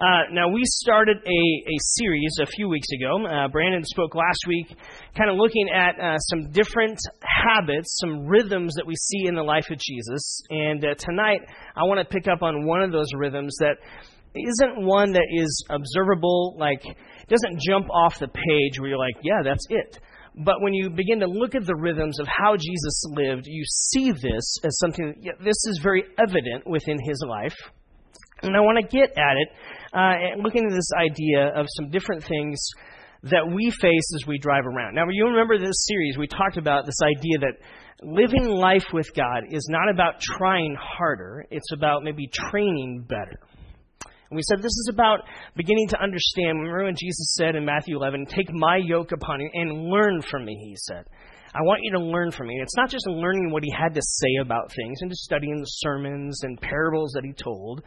Now, we started a series a few weeks ago. Brandon spoke last week, kind of looking at some different habits, some rhythms that we see in the life of Jesus. And tonight, I want to pick up on one of those rhythms that isn't one that is observable, like doesn't jump off the page where you're like, yeah, that's it. But when you begin to look at the rhythms of how Jesus lived, you see this as something that this is very evident within his life. And I want to get at it, and looking at this idea of some different things that we face as we drive around. Now, you remember this series, we talked about this idea that living life with God is not about trying harder. It's about maybe training better. And we said this is about beginning to understand. Remember when Jesus said in Matthew 11, "Take my yoke upon you and learn from me," he said. I want you to learn from me. And it's not just learning what he had to say about things and just studying the sermons and parables that he told,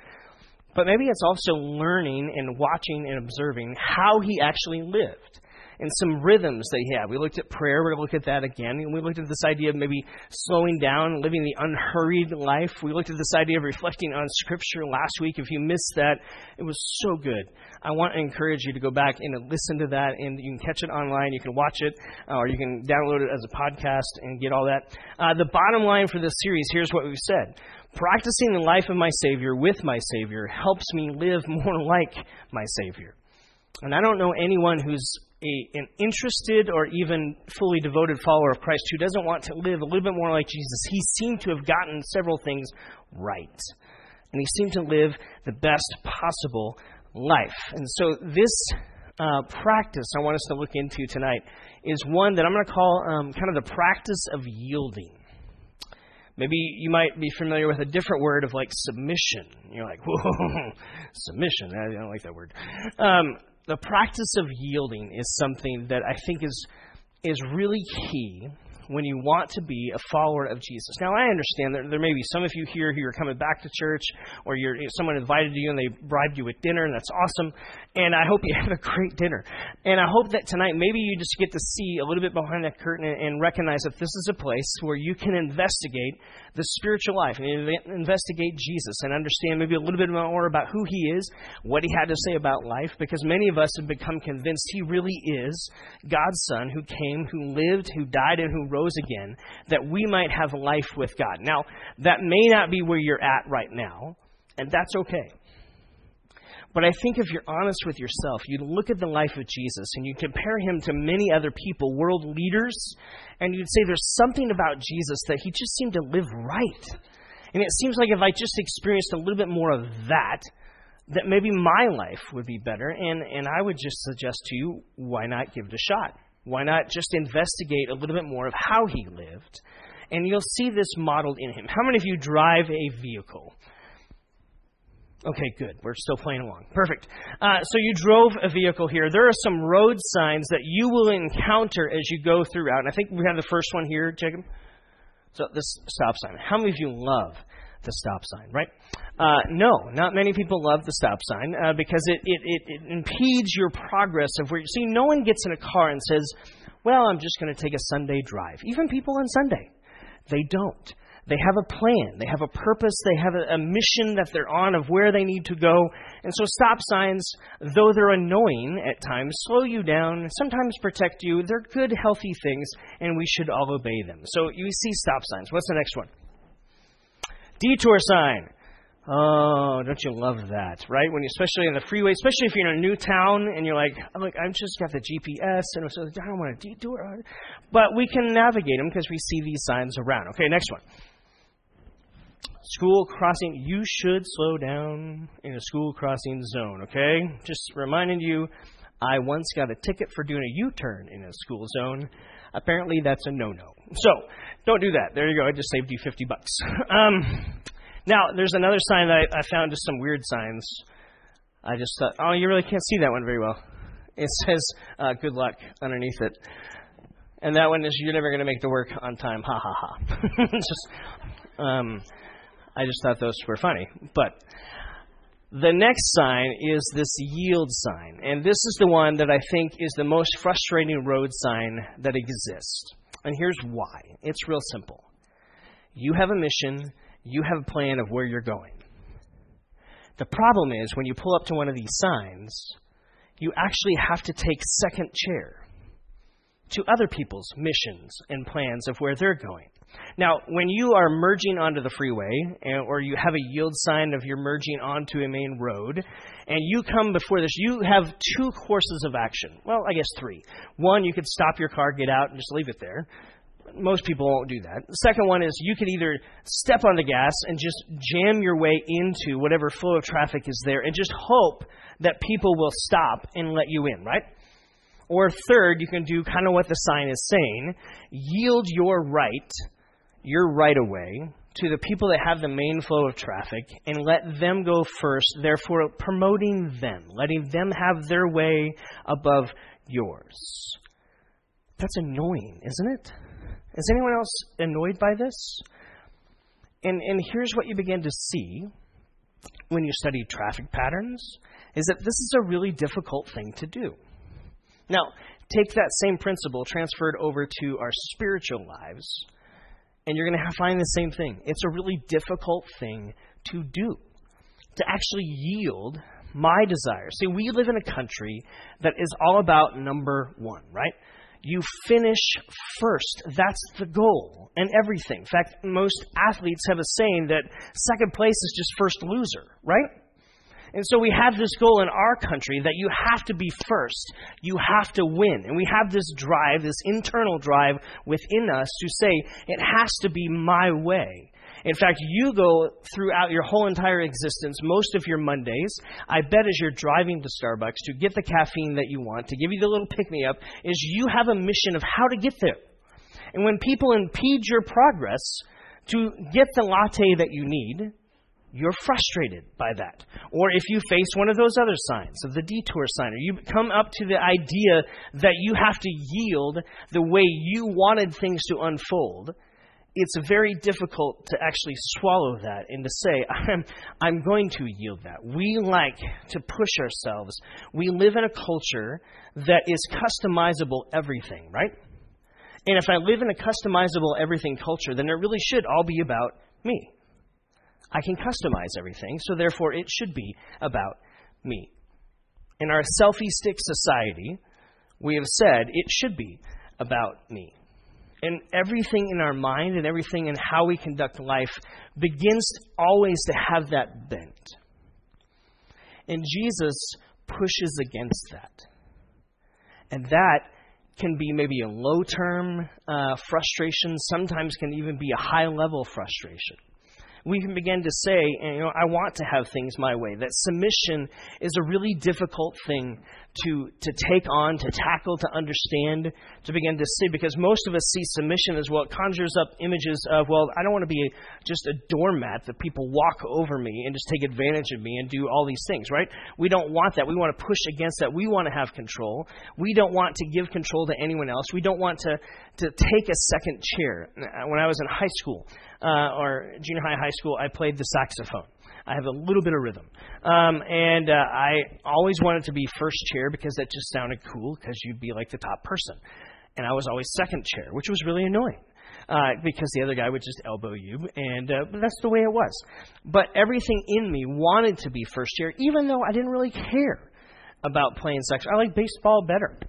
but maybe it's also learning and watching and observing how he actually lived and some rhythms that he had. We looked at prayer. We're going to look at that again. And we looked at this idea of maybe slowing down, living the unhurried life. We looked at this idea of reflecting on Scripture last week. If you missed that, it was so good. I want to encourage you to go back and listen to that. And you can catch it online. You can watch it, or you can download it as a podcast and get all that. The bottom line for this series, here's what we've said. Practicing the life of my Savior with my Savior helps me live more like my Savior. And I don't know anyone who's an interested or even fully devoted follower of Christ who doesn't want to live a little bit more like Jesus. He seemed to have gotten several things right. And he seemed to live the best possible life. And so this practice I want us to look into tonight is one that I'm going to call kind of the practice of yielding. Maybe you might be familiar with a different word of like submission. You're like, whoa, submission. I don't like that word. The practice of yielding is something that I think is really key when you want to be a follower of Jesus. Now, I understand that there may be some of you here who are coming back to church, or someone invited you and they bribed you with dinner, and that's awesome. And I hope you have a great dinner. And I hope that tonight maybe you just get to see a little bit behind that curtain and recognize that this is a place where you can investigate the spiritual life and investigate Jesus and understand maybe a little bit more about who he is, what he had to say about life, because many of us have become convinced he really is God's son who came, who lived, who died, and who rose again, that we might have life with God. Now, that may not be where you're at right now, and that's okay. But I think if you're honest with yourself, you look at the life of Jesus and you compare him to many other people, world leaders, and you'd say there's something about Jesus that he just seemed to live right. And it seems like if I just experienced a little bit more of that maybe my life would be better. And I would just suggest to you, why not give it a shot? Why not just investigate a little bit more of how he lived? And you'll see this modeled in him. How many of you drive a vehicle? Okay, good. We're still playing along. Perfect. So you drove a vehicle here. There are some road signs that you will encounter as you go throughout. And I think we have the first one here, Jacob. So this stop sign. How many of you love the stop sign, right? No, not many people love the stop sign because it impedes your progress of where you see. No one gets in a car and says, well, I'm just going to take a Sunday drive. Even people on Sunday, they don't. They have a plan. They have a purpose. They have a mission that they're on of where they need to go. And so stop signs, though they're annoying at times, slow you down, sometimes protect you. They're good, healthy things, and we should all obey them. So you see stop signs. What's the next one? Detour sign. Oh, don't you love that, right? When you, especially on the freeway, especially if you're in a new town and you're like, look, I've just got the GPS, and so I don't want to detour. But we can navigate them because we see these signs around. Okay, next one. School crossing. You should slow down in a school crossing zone, okay? Just reminding you, I once got a ticket for doing a U-turn in a school zone. Apparently, that's a no-no. So, don't do that. There you go. I just saved you $50. Now, there's another sign that I found, just some weird signs. I just thought, oh, you really can't see that one very well. It says, good luck underneath it. And that one is, you're never going to make the work on time. Ha, ha, ha. I just thought those were funny. But the next sign is this yield sign. And this is the one that I think is the most frustrating road sign that exists. And here's why. It's real simple. You have a mission. You have a plan of where you're going. The problem is when you pull up to one of these signs, you actually have to take second chair to other people's missions and plans of where they're going. Now, when you are merging onto the freeway or you have a yield sign of you're merging onto a main road and you come before this, you have two courses of action. Well, I guess three. One, you could stop your car, get out, and just leave it there. Most people won't do that. The second one is you could either step on the gas and just jam your way into whatever flow of traffic is there and just hope that people will stop and let you in, right? Or third, you can do kind of what the sign is saying, yield your right away to the people that have the main flow of traffic and let them go first, therefore promoting them, letting them have their way above yours. That's annoying, isn't it? Is anyone else annoyed by this? And here's what you begin to see when you study traffic patterns, is that this is a really difficult thing to do. Now, take that same principle transferred over to our spiritual lives, and you're going to find the same thing. It's a really difficult thing to do, to actually yield my desires. See, we live in a country that is all about number one, right? You finish first. That's the goal and everything. In fact, most athletes have a saying that second place is just first loser, right? And so we have this goal in our country that you have to be first. You have to win. And we have this drive, this internal drive within us to say, it has to be my way. In fact, you go throughout your whole entire existence, most of your Mondays, I bet as you're driving to Starbucks to get the caffeine that you want, to give you the little pick-me-up, is you have a mission of how to get there. And when people impede your progress to get the latte that you need, you're frustrated by that. Or if you face one of those other signs, of the detour sign, or you come up to the idea that you have to yield the way you wanted things to unfold, it's very difficult to actually swallow that and to say, I'm going to yield that. We like to push ourselves. We live in a culture that is customizable everything, right? And if I live in a customizable everything culture, then it really should all be about me. I can customize everything, so therefore it should be about me. In our selfie stick society, we have said it should be about me. And everything in our mind and everything in how we conduct life begins always to have that bent. And Jesus pushes against that. And that can be maybe a low-term frustration, sometimes can even be a high-level frustration. We can begin to say, I want to have things my way. That submission is a really difficult thing to take on, to tackle, to understand, to begin to see. Because most of us see submission as, well, it conjures up images of, well, I don't want to be just a doormat that people walk over me and just take advantage of me and do all these things, right? We don't want that. We want to push against that. We want to have control. We don't want to give control to anyone else. We don't want to take a second chair. When I was in high school, or junior high school, I played the saxophone. I have a little bit of rhythm. And I always wanted to be first chair because that just sounded cool because you'd be like the top person. And I was always second chair, which was really annoying because the other guy would just elbow you. But that's the way it was. But everything in me wanted to be first chair, even though I didn't really care about playing saxophone. I like baseball better.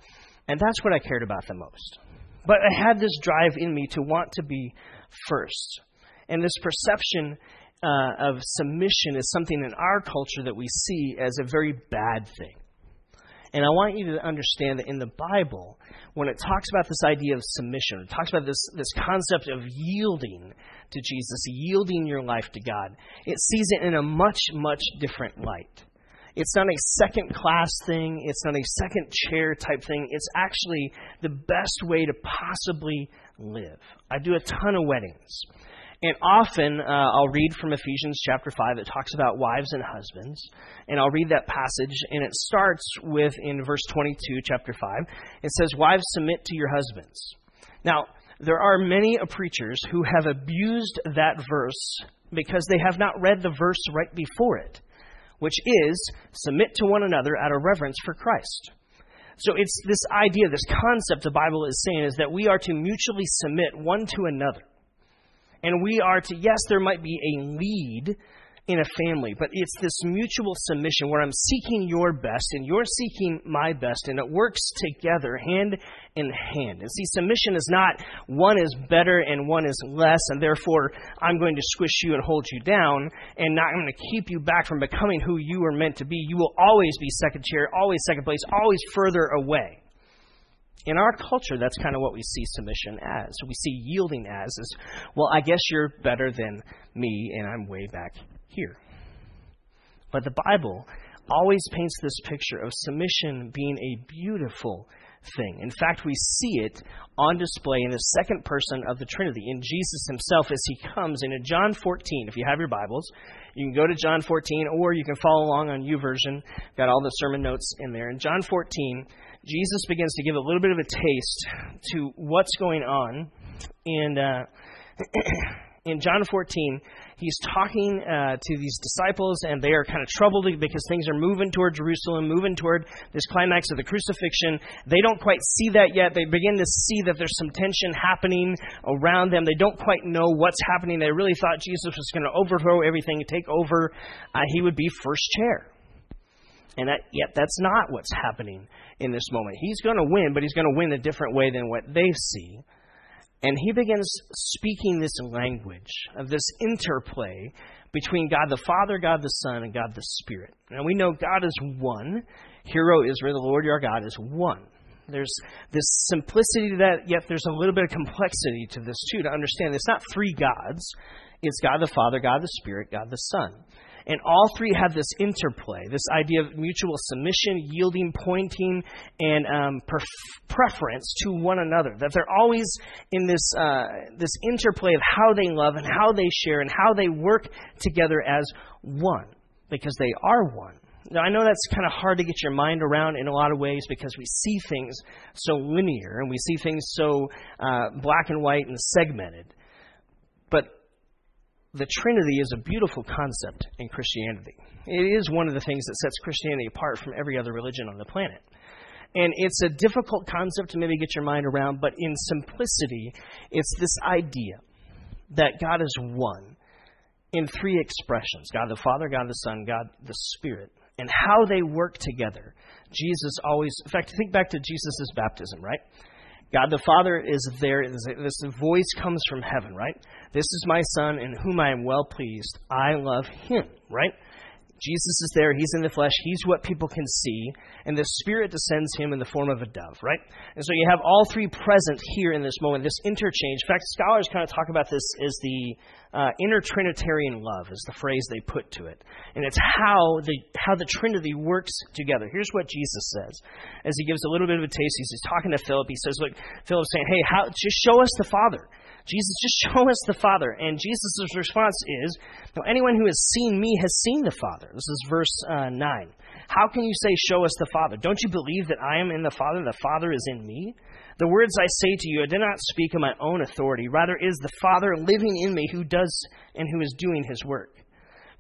And that's what I cared about the most. But I had this drive in me to want to be first. And this perception of submission is something in our culture that we see as a very bad thing. And I want you to understand that in the Bible, when it talks about this idea of submission, it talks about this concept of yielding to Jesus, yielding your life to God, it sees it in a much, much different light. It's not a second-class thing. It's not a second-chair type thing. It's actually the best way to possibly live. I do a ton of weddings. And often I'll read from Ephesians chapter 5 that talks about wives and husbands. And I'll read that passage, and it starts with, in verse 22, chapter 5, it says, wives, submit to your husbands. Now, there are many preachers who have abused that verse because they have not read the verse right before it, which is, submit to one another out of reverence for Christ. So it's this idea, this concept the Bible is saying is that we are to mutually submit one to another. And we are to, yes, there might be a lead in a family. But it's this mutual submission where I'm seeking your best and you're seeking my best, and it works together, hand in hand. And see, submission is not one is better and one is less, and therefore I'm going to squish you and hold you down, and not I'm going to keep you back from becoming who you were meant to be. You will always be second chair, always second place, always further away. In our culture, that's kind of what we see submission as. We see yielding as is, well, I guess you're better than me, and I'm way back here. But the Bible always paints this picture of submission being a beautiful thing. In fact, we see it on display in the second person of the Trinity, in Jesus himself as he comes. And in John 14, if you have your Bibles, you can go to John 14, or you can follow along on YouVersion. Got all the sermon notes in there. In John 14, Jesus begins to give a little bit of a taste to what's going on. And in John 14, he's talking to these disciples, and they are kind of troubled because things are moving toward Jerusalem, moving toward this climax of the crucifixion. They don't quite see that yet. They begin to see that there's some tension happening around them. They don't quite know what's happening. They really thought Jesus was going to overthrow everything, take over. He would be first chair. And yet that's not what's happening in this moment. He's going to win, but he's going to win a different way than what they see. And he begins speaking this language of this interplay between God the Father, God the Son, and God the Spirit. Now we know God is one. Hear, O Israel, the Lord your God is one. There's this simplicity to that, yet there's a little bit of complexity to this too, to understand it's not three gods. It's God the Father, God the Spirit, God the Son. And all three have this interplay, this idea of mutual submission, yielding, pointing, and preference to one another. That they're always in this interplay of how they love and how they share and how they work together as one, because they are one. Now, I know that's kind of hard to get your mind around in a lot of ways because we see things so linear and we see things so black and white and segmented. But the Trinity is a beautiful concept in Christianity. It is one of the things that sets Christianity apart from every other religion on the planet. And it's a difficult concept to maybe get your mind around, but in simplicity, it's this idea that God is one in three expressions: God the Father, God the Son, God the Spirit, and how they work together. Jesus always, in fact, think back to Jesus' baptism, right? God the Father is there. This voice comes from heaven, right? This is my Son in whom I am well pleased. I love him, right? Jesus is there. He's in the flesh. He's what people can see. And the Spirit descends him in the form of a dove, right? And so you have all three present here in this moment, this interchange. In fact, scholars kind of talk about this as the inner Trinitarian love is the phrase they put to it. And it's how the Trinity works together. Here's what Jesus says as he gives a little bit of a taste. He's talking to Philip. He says, look, Philip's saying, hey, just show us the Father. Jesus, just show us the Father. And Jesus' response is, no, anyone who has seen me has seen the Father. This is verse 9. How can you say, show us the Father? Don't you believe that I am in the Father is in me? The words I say to you, I did not speak of my own authority. Rather is the Father living in me who does and who is doing his work.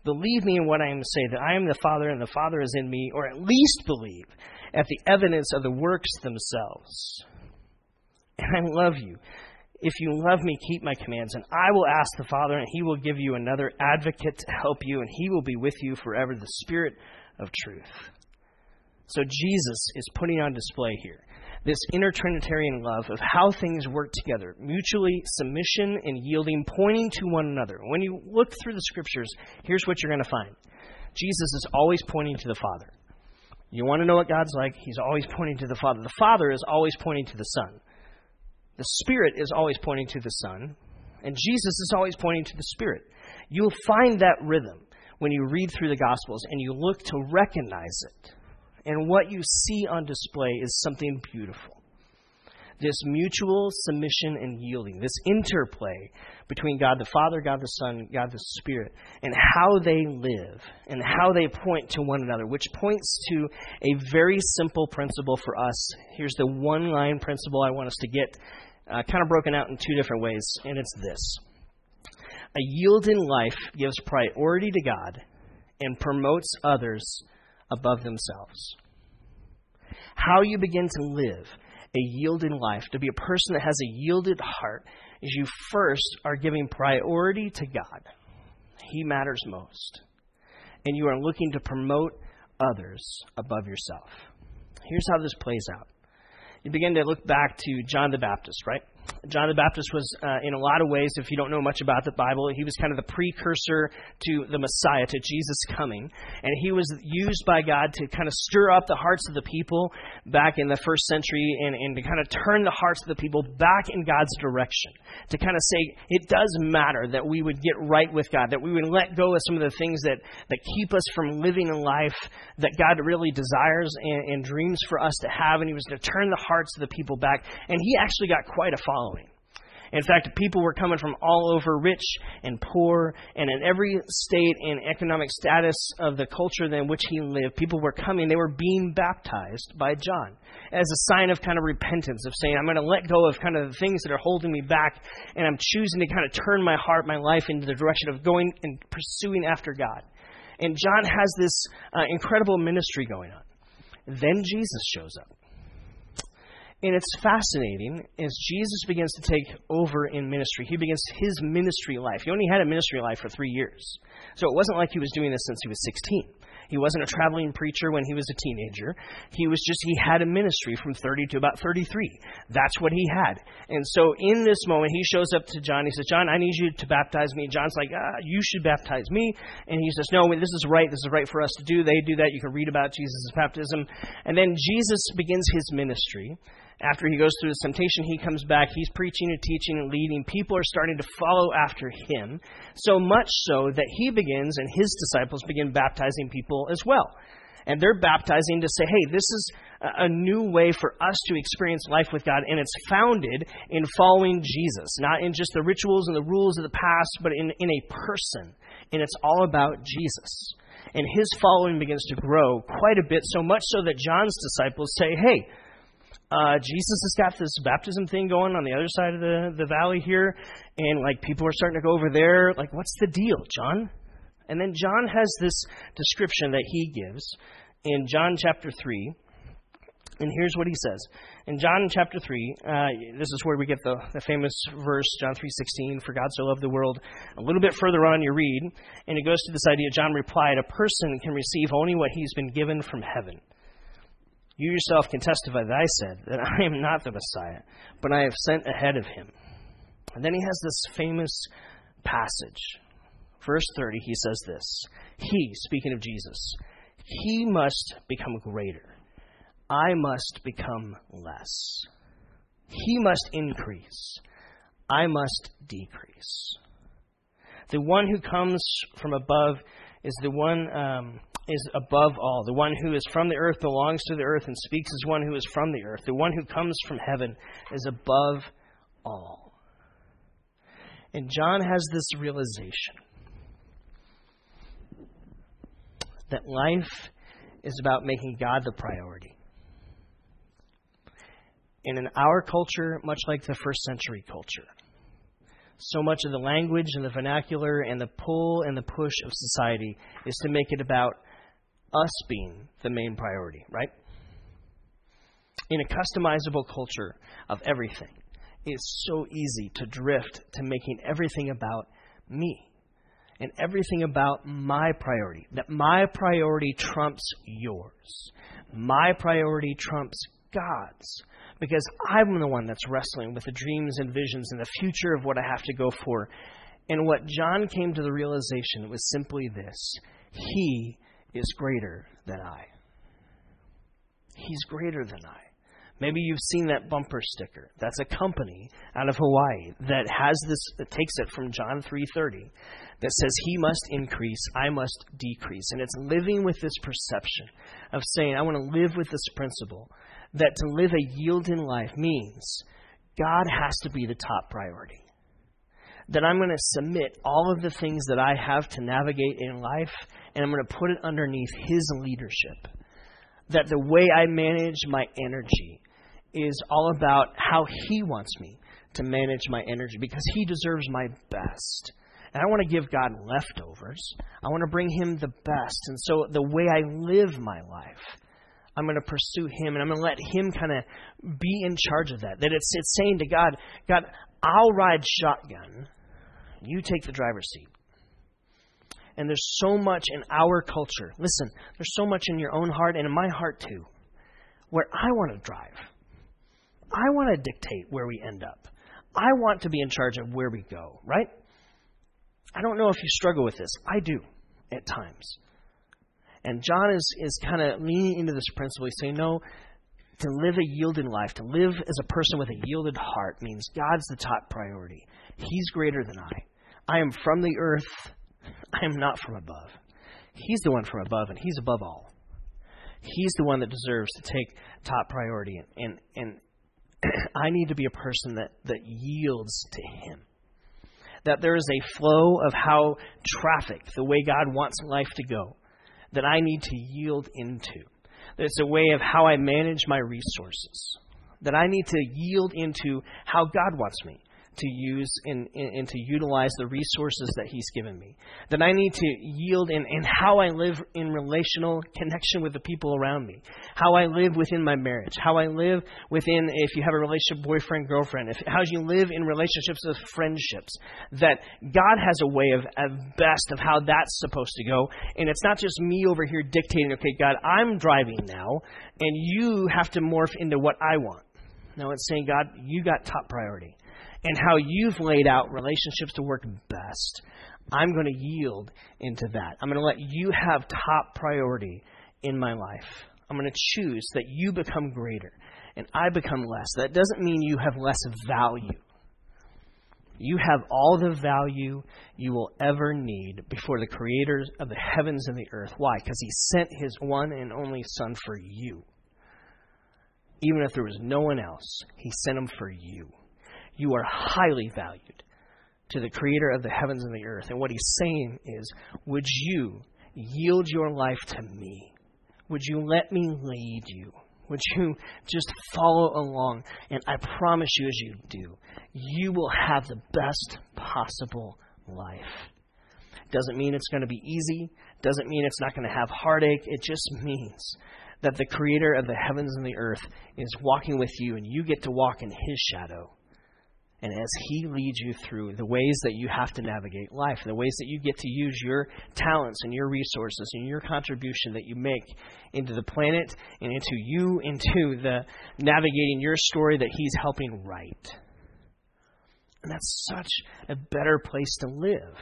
Believe me in what I am to say, that I am the Father and the Father is in me, or at least believe at the evidence of the works themselves. And I love you. If you love me, keep my commands, and I will ask the Father, and he will give you another advocate to help you, and he will be with you forever, the Spirit of truth. So Jesus is putting on display here this inner Trinitarian love of how things work together, mutually submission and yielding, pointing to one another. When you look through the Scriptures, here's what you're going to find. Jesus is always pointing to the Father. You want to know what God's like? He's always pointing to the Father. The Father is always pointing to the Son. The Spirit is always pointing to the Son, and Jesus is always pointing to the Spirit. You'll find that rhythm when you read through the Gospels and you look to recognize it. And what you see on display is something beautiful. This mutual submission and yielding, this interplay between God the Father, God the Son, God the Spirit, and how they live and how they point to one another, which points to a very simple principle for us. Here's the one-line principle I want us to get, kind of broken out in two different ways, and it's this. A yielding life gives priority to God and promotes others above themselves. How you begin to live a yielded life, to be a person that has a yielded heart, is you first are giving priority to God. He matters most. and you are looking to promote others above yourself. Here's how this plays out. You begin to look back to John the Baptist, right? John the Baptist was, in a lot of ways, if you don't know much about the Bible, he was kind of the precursor to the Messiah, to Jesus coming. And he was used by God to kind of stir up the hearts of the people back in the first century and to kind of turn the hearts of the people back in God's direction, to kind of say, it does matter that we would get right with God, that we would let go of some of the things that keep us from living a life that God really desires and dreams for us to have. And he was to turn the hearts of the people back. And he actually got quite a following. In fact, people were coming from all over, rich and poor, and in every state and economic status of the culture in which he lived, people were coming. They were being baptized by John as a sign of kind of repentance, of saying, I'm going to let go of kind of the things that are holding me back, and I'm choosing to kind of turn my heart, my life into the direction of going and pursuing after God. And John has this incredible ministry going on. Then Jesus shows up. And it's fascinating as Jesus begins to take over in ministry. He begins his ministry life. He only had a ministry life for 3 years. So it wasn't like he was doing this since he was 16. He wasn't a traveling preacher when he was a teenager. He had a ministry from 30 to about 33. That's what he had. And so in this moment, he shows up to John. He says, John, I need you to baptize me. And John's like, you should baptize me. And he says, no, this is right. This is right for us to do. They do that. You can read about Jesus' baptism. And then Jesus begins his ministry. After he goes through his temptation, he comes back. He's preaching and teaching and leading. People are starting to follow after him, so much so that he begins and his disciples begin baptizing people as well. And they're baptizing to say, hey, this is a new way for us to experience life with God. And it's founded in following Jesus, not in just the rituals and the rules of the past, but in a person. And it's all about Jesus. And his following begins to grow quite a bit, so much so that John's disciples say, hey, Jesus has got this baptism thing going on the other side of the valley here. And like people are starting to go over there. Like, what's the deal, John? And then John has this description that he gives in John chapter 3. And here's what he says. In John chapter 3, this is where we get the famous verse, John 3:16, for God so loved the world. A little bit further on you read, and it goes to this idea. John replied, a person can receive only what he's been given from heaven. You yourself can testify that I said that I am not the Messiah, but I have sent ahead of him. And then he has this famous passage. Verse 30, he says this. He, speaking of Jesus, he must become greater. I must become less. He must increase. I must decrease. The one who comes from above is the one... is above all. The one who is from the earth belongs to the earth and speaks as one who is from the earth. The one who comes from heaven is above all. And John has this realization that life is about making God the priority. And in our culture, much like the first century culture, so much of the language and the vernacular and the pull and the push of society is to make it about us being the main priority, right? In a customizable culture of everything, it's so easy to drift to making everything about me and everything about my priority, that my priority trumps yours. My priority trumps God's, because I'm the one that's wrestling with the dreams and visions and the future of what I have to go for. And what John came to the realization was simply this. He is greater than I. He's greater than I. Maybe you've seen that bumper sticker. That's a company out of Hawaii that has this, that takes it from John 3:30 that says, he must increase, I must decrease. And it's living with this perception of saying, I want to live with this principle that to live a yielding life means God has to be the top priority. That I'm going to submit all of the things that I have to navigate in life, and I'm going to put it underneath his leadership. That the way I manage my energy is all about how he wants me to manage my energy, because he deserves my best. And I want to give God leftovers. I want to bring him the best. And so the way I live my life, I'm going to pursue him, and I'm going to let him kind of be in charge of that. That it's saying to God, God, I'll ride shotgun. You take the driver's seat. And there's so much in our culture. Listen, there's so much in your own heart and in my heart too, where I want to drive. I want to dictate where we end up. I want to be in charge of where we go, right? I don't know if you struggle with this. I do at times. And John is kind of leaning into this principle. He's saying, no, to live a yielded life, to live as a person with a yielded heart means God's the top priority. He's greater than I. I am from the earth. I am not from above. He's the one from above, and He's above all. He's the one that deserves to take top priority. And I need to be a person that yields to Him. That there is a flow of how traffic, the way God wants life to go, that I need to yield into. There's a way of how I manage my resources, that I need to yield into how God wants me to use and to utilize the resources that He's given me. That I need to yield in how I live in relational connection with the people around me. How I live within my marriage. How I live within, if you have a relationship, boyfriend, girlfriend. How you live in relationships with friendships. That God has a way of best of how that's supposed to go. And it's not just me over here dictating, okay, God, I'm driving now, and you have to morph into what I want. No, it's saying, God, you got top priority. And how you've laid out relationships to work best, I'm going to yield into that. I'm going to let you have top priority in my life. I'm going to choose that you become greater and I become less. That doesn't mean you have less value. You have all the value you will ever need before the creators of the heavens and the earth. Why? Because He sent His one and only Son for you. Even if there was no one else, He sent Him for you. You are highly valued to the Creator of the heavens and the earth. And what He's saying is, would you yield your life to me? Would you let me lead you? Would you just follow along? And I promise you, as you do, you will have the best possible life. Doesn't mean it's going to be easy. Doesn't mean it's not going to have heartache. It just means that the Creator of the heavens and the earth is walking with you, and you get to walk in His shadow. And as He leads you through the ways that you have to navigate life, the ways that you get to use your talents and your resources and your contribution that you make into the planet and into you, into the navigating your story that He's helping write. And that's such a better place to live.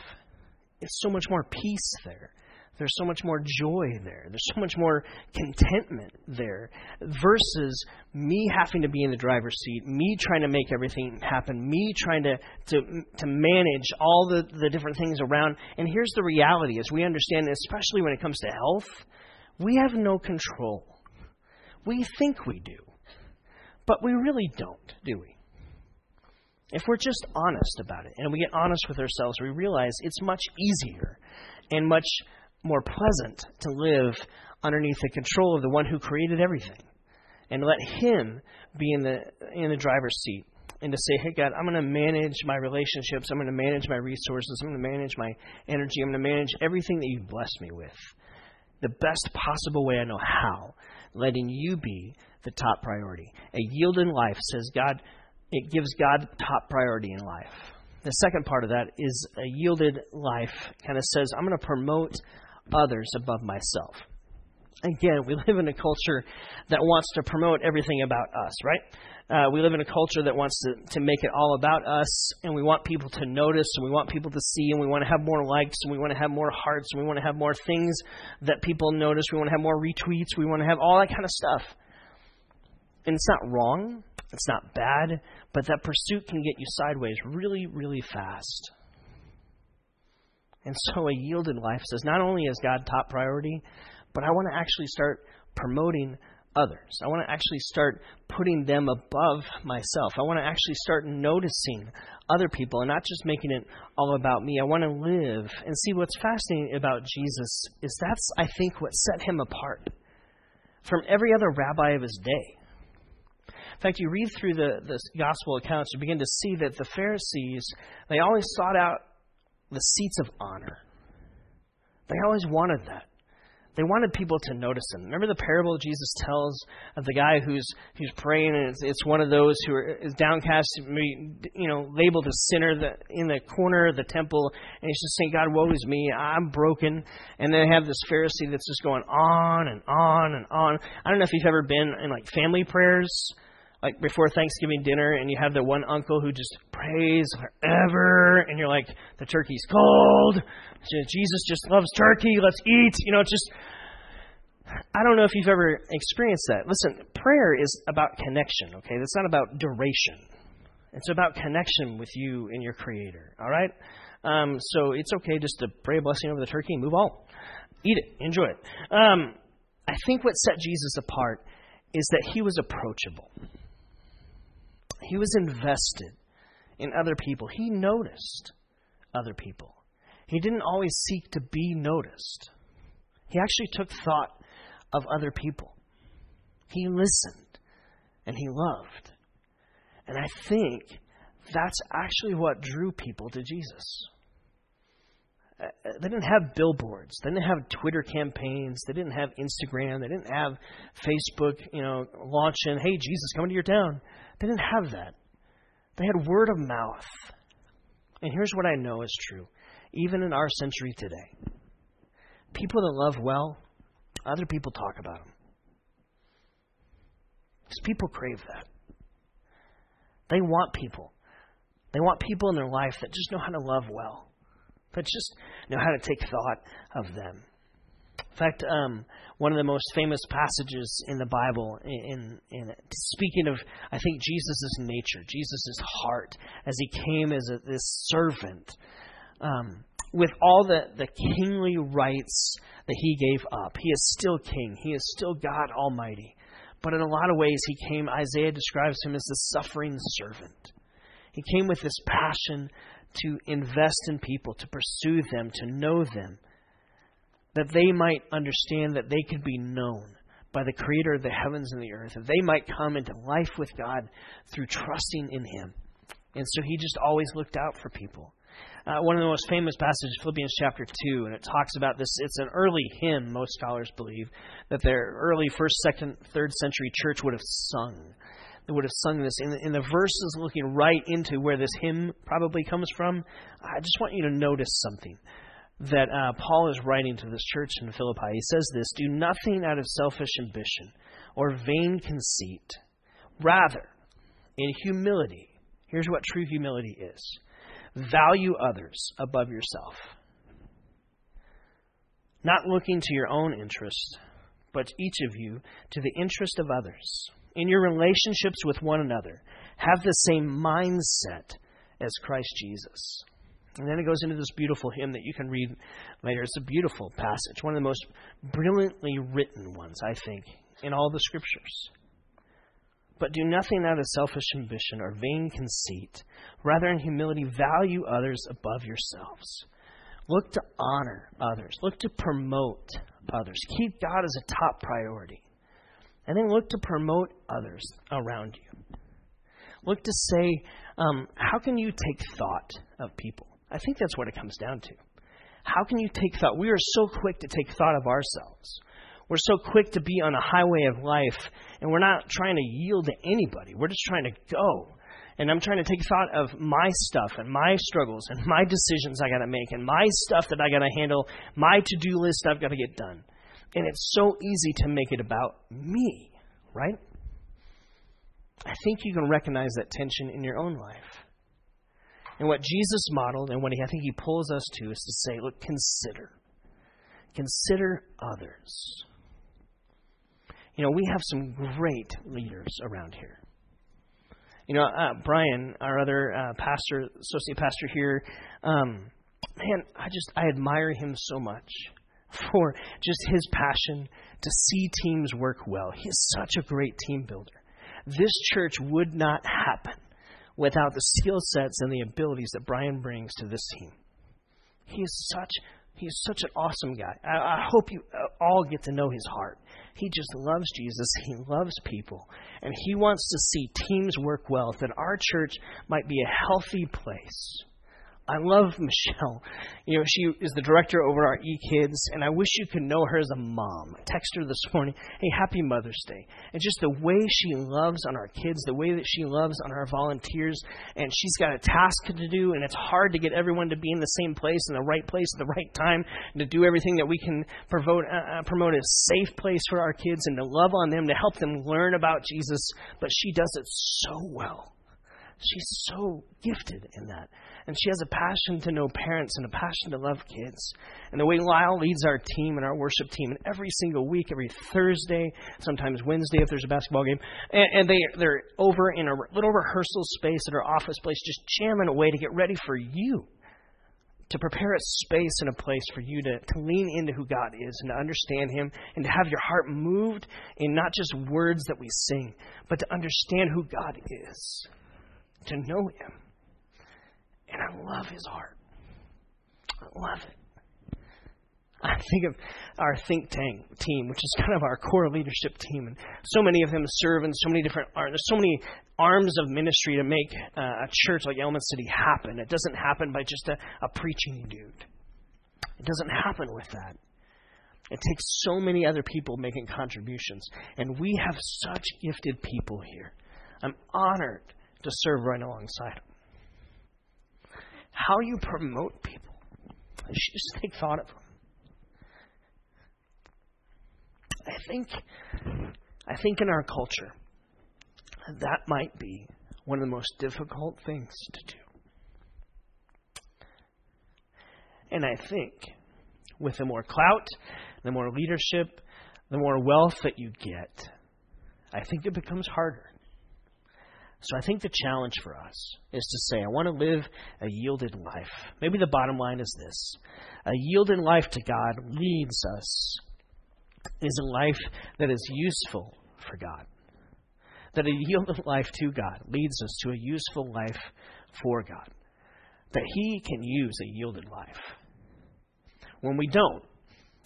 It's so much more peace there. There's so much more joy there. There's so much more contentment there versus me having to be in the driver's seat, me trying to make everything happen, me trying to manage all the different things around. And here's the reality, as we understand, especially when it comes to health, we have no control. We think we do, but we really don't, do we? If we're just honest about it and we get honest with ourselves, we realize it's much easier and much more pleasant to live underneath the control of the one who created everything and let Him be in the driver's seat and to say, hey, God, I'm going to manage my relationships. I'm going to manage my resources. I'm going to manage my energy. I'm going to manage everything that you've blessed me with the best possible way I know how, letting you be the top priority. A yielded life says, God, it gives God top priority in life. The second part of that is a yielded life kind of says, I'm going to promote others above myself. Again, we live in a culture that wants to promote everything about us, right? We live in a culture that wants to make it all about us, and we want people to notice, and we want people to see, and we want to have more likes, and we want to have more hearts, and we want to have more things that people notice. We want to have more retweets. We want to have all that kind of stuff. And it's not wrong. It's not bad, but that pursuit can get you sideways really, really fast. And so a yielded life says, not only is God top priority, but I want to actually start promoting others. I want to actually start putting them above myself. I want to actually start noticing other people and not just making it all about me. I want to live. And see, what's fascinating about Jesus is that's, I think, what set Him apart from every other rabbi of His day. In fact, you read through the gospel accounts, you begin to see that the Pharisees, they always sought out the seats of honor. They always wanted that. They wanted people to notice them. Remember the parable Jesus tells of the guy who's praying, and it's one of those who is downcast, labeled a sinner in the corner of the temple, and he's just saying, "God, woe is me, I'm broken." And then I have this Pharisee that's just going on and on and on. I don't know if you've ever been in like family prayers, like before Thanksgiving dinner, and you have the one uncle who just prays forever, and you're like, the turkey's cold, Jesus just loves turkey, let's eat. I don't know if you've ever experienced that. Listen, prayer is about connection, okay? That's not about duration. It's about connection with you and your Creator, all right? So it's okay just to pray a blessing over the turkey and move on. Eat it. Enjoy it. I think what set Jesus apart is that he was approachable. He was invested in other people. He noticed other people. He didn't always seek to be noticed. He actually took thought of other people. He listened and he loved. And I think that's actually what drew people to Jesus. They didn't have billboards. They didn't have Twitter campaigns. They didn't have Instagram. They didn't have Facebook, launching, "Hey, Jesus, come into your town." They didn't have that. They had word of mouth. And here's what I know is true, even in our century today. People that love well, other people talk about them. Because people crave that. They want people. They want people in their life that just know how to love well. But just know how to take thought of them. In fact, one of the most famous passages in the Bible, in speaking of, I think, Jesus' nature, Jesus' heart, as he came as this servant, with all the kingly rights that he gave up. He is still king. He is still God Almighty. But in a lot of ways, he came, Isaiah describes him as the suffering servant. He came with this passion to invest in people, to pursue them, to know them, that they might understand that they could be known by the Creator of the heavens and the earth, that they might come into life with God through trusting in Him. And so He just always looked out for people. One of the most famous passages, Philippians chapter 2, and it talks about this. It's an early hymn, most scholars believe, that their early 1st, 2nd, 3rd century church would have sung. They would have sung this. In the verses looking right into where this hymn probably comes from, I just want you to notice something that Paul is writing to this church in Philippi. He says this, "Do nothing out of selfish ambition or vain conceit. Rather, in humility," here's what true humility is, "value others above yourself. Not looking to your own interest, but each of you to the interest of others. In your relationships with one another, have the same mindset as Christ Jesus." And then it goes into this beautiful hymn that you can read later. It's a beautiful passage, one of the most brilliantly written ones, I think, in all the Scriptures. "But do nothing out of selfish ambition or vain conceit. Rather, in humility, value others above yourselves. Look to honor others. Look to promote others. Keep God as a top priority. And then look to promote others around you. Look to say, how can you take thought of people?" I think that's what it comes down to. How can you take thought? We are so quick to take thought of ourselves. We're so quick to be on a highway of life, and we're not trying to yield to anybody. We're just trying to go. And I'm trying to take thought of my stuff and my struggles and my decisions I got to make and my stuff that I got to handle, my to-do list I've got to get done. And it's so easy to make it about me, right? I think you can recognize that tension in your own life. And what Jesus modeled and what I think he pulls us to is to say, look, consider. Consider others. We have some great leaders around here. Brian, our other pastor, associate pastor here, I admire him so much for just his passion to see teams work well. He is such a great team builder. This church would not happen without the skill sets and the abilities that Brian brings to this team. He is such an awesome guy. I hope you all get to know his heart. He just loves Jesus. He loves people. And he wants to see teams work well, that our church might be a healthy place I love Michelle. You know, she is the director over our eKids, and I wish you could know her as a mom. I text her this morning, hey, happy Mother's Day. And just the way she loves on our kids, the way that she loves on our volunteers, and she's got a task to do, and it's hard to get everyone to be in the same place, in the right place, at the right time, to do everything that we can promote a safe place for our kids and to love on them, to help them learn about Jesus. But she does it so well. She's so gifted in that. And she has a passion to know parents and a passion to love kids. And the way Lyle leads our team and our worship team, and every single week, every Thursday, sometimes Wednesday if there's a basketball game, and they're over in a little rehearsal space at our office place just jamming away to get ready for you, to prepare a space and a place for you to lean into who God is and to understand Him and to have your heart moved in not just words that we sing, but to understand who God is, to know Him. And I love His heart. I love it. I think of our think tank team, which is kind of our core leadership team. And so many of them serve in so many different arms. There's so many arms of ministry to make a church like Elman City happen. It doesn't happen by just a preaching dude. It doesn't happen with that. It takes so many other people making contributions. And we have such gifted people here. I'm honored to serve right alongside them. How you promote people. You should just take thought of them. I think in our culture, that might be one of the most difficult things to do. And I think with the more clout, the more leadership, the more wealth that you get, I think it becomes harder. So I think the challenge for us is to say, I want to live a yielded life. Maybe the bottom line is this. A yielded life to God leads us. It is a life that is useful for God. That a yielded life to God leads us to a useful life for God. That He can use a yielded life. When we don't,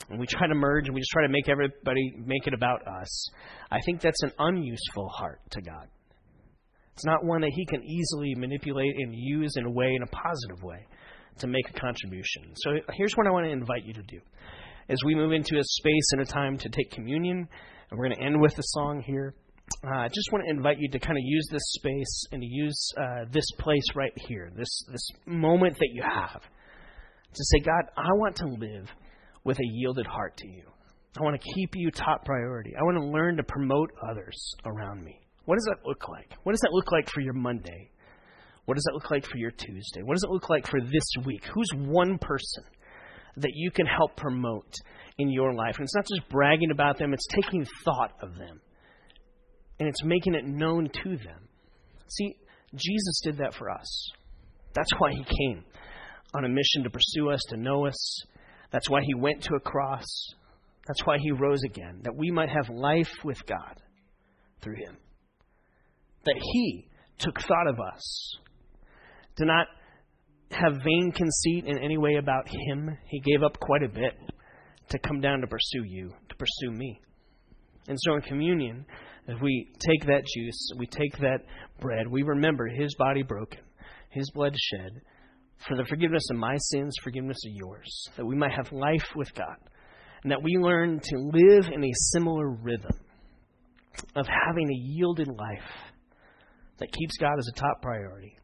and we try to merge and we just try to make everybody make it about us, I think that's an unuseful heart to God. It's not one that He can easily manipulate and use in a way, in a positive way, to make a contribution. So here's what I want to invite you to do. As we move into a space and a time to take communion, and we're going to end with a song here, I just want to invite you to kind of use this space and to use this place right here, this moment that you have, to say, God, I want to live with a yielded heart to You. I want to keep You top priority. I want to learn to promote others around me. What does that look like? What does that look like for your Monday? What does that look like for your Tuesday? What does it look like for this week? Who's one person that you can help promote in your life? And it's not just bragging about them. It's taking thought of them. And it's making it known to them. See, Jesus did that for us. That's why He came on a mission to pursue us, to know us. That's why He went to a cross. That's why He rose again, that we might have life with God through Him. That He took thought of us. To not have vain conceit in any way about Him. He gave up quite a bit to come down to pursue you, to pursue me. And so in communion, as we take that juice, we take that bread, we remember His body broken, His blood shed, for the forgiveness of my sins, forgiveness of yours, that we might have life with God, and that we learn to live in a similar rhythm of having a yielded life that keeps God as a top priority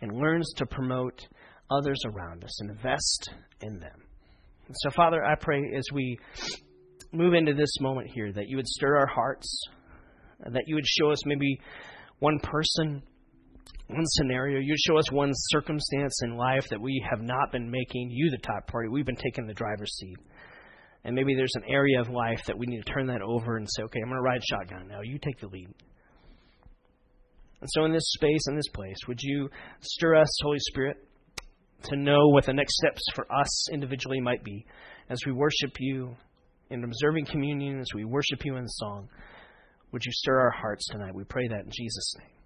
and learns to promote others around us and invest in them. And so, Father, I pray as we move into this moment here that You would stir our hearts, that You would show us maybe one person, one scenario. You would show us one circumstance in life that we have not been making You the top priority. We've been taking the driver's seat. And maybe there's an area of life that we need to turn that over and say, okay, I'm going to ride shotgun now. You take the lead. And so in this space, in this place, would You stir us, Holy Spirit, to know what the next steps for us individually might be as we worship You in observing communion, as we worship You in song. Would You stir our hearts tonight? We pray that in Jesus' name.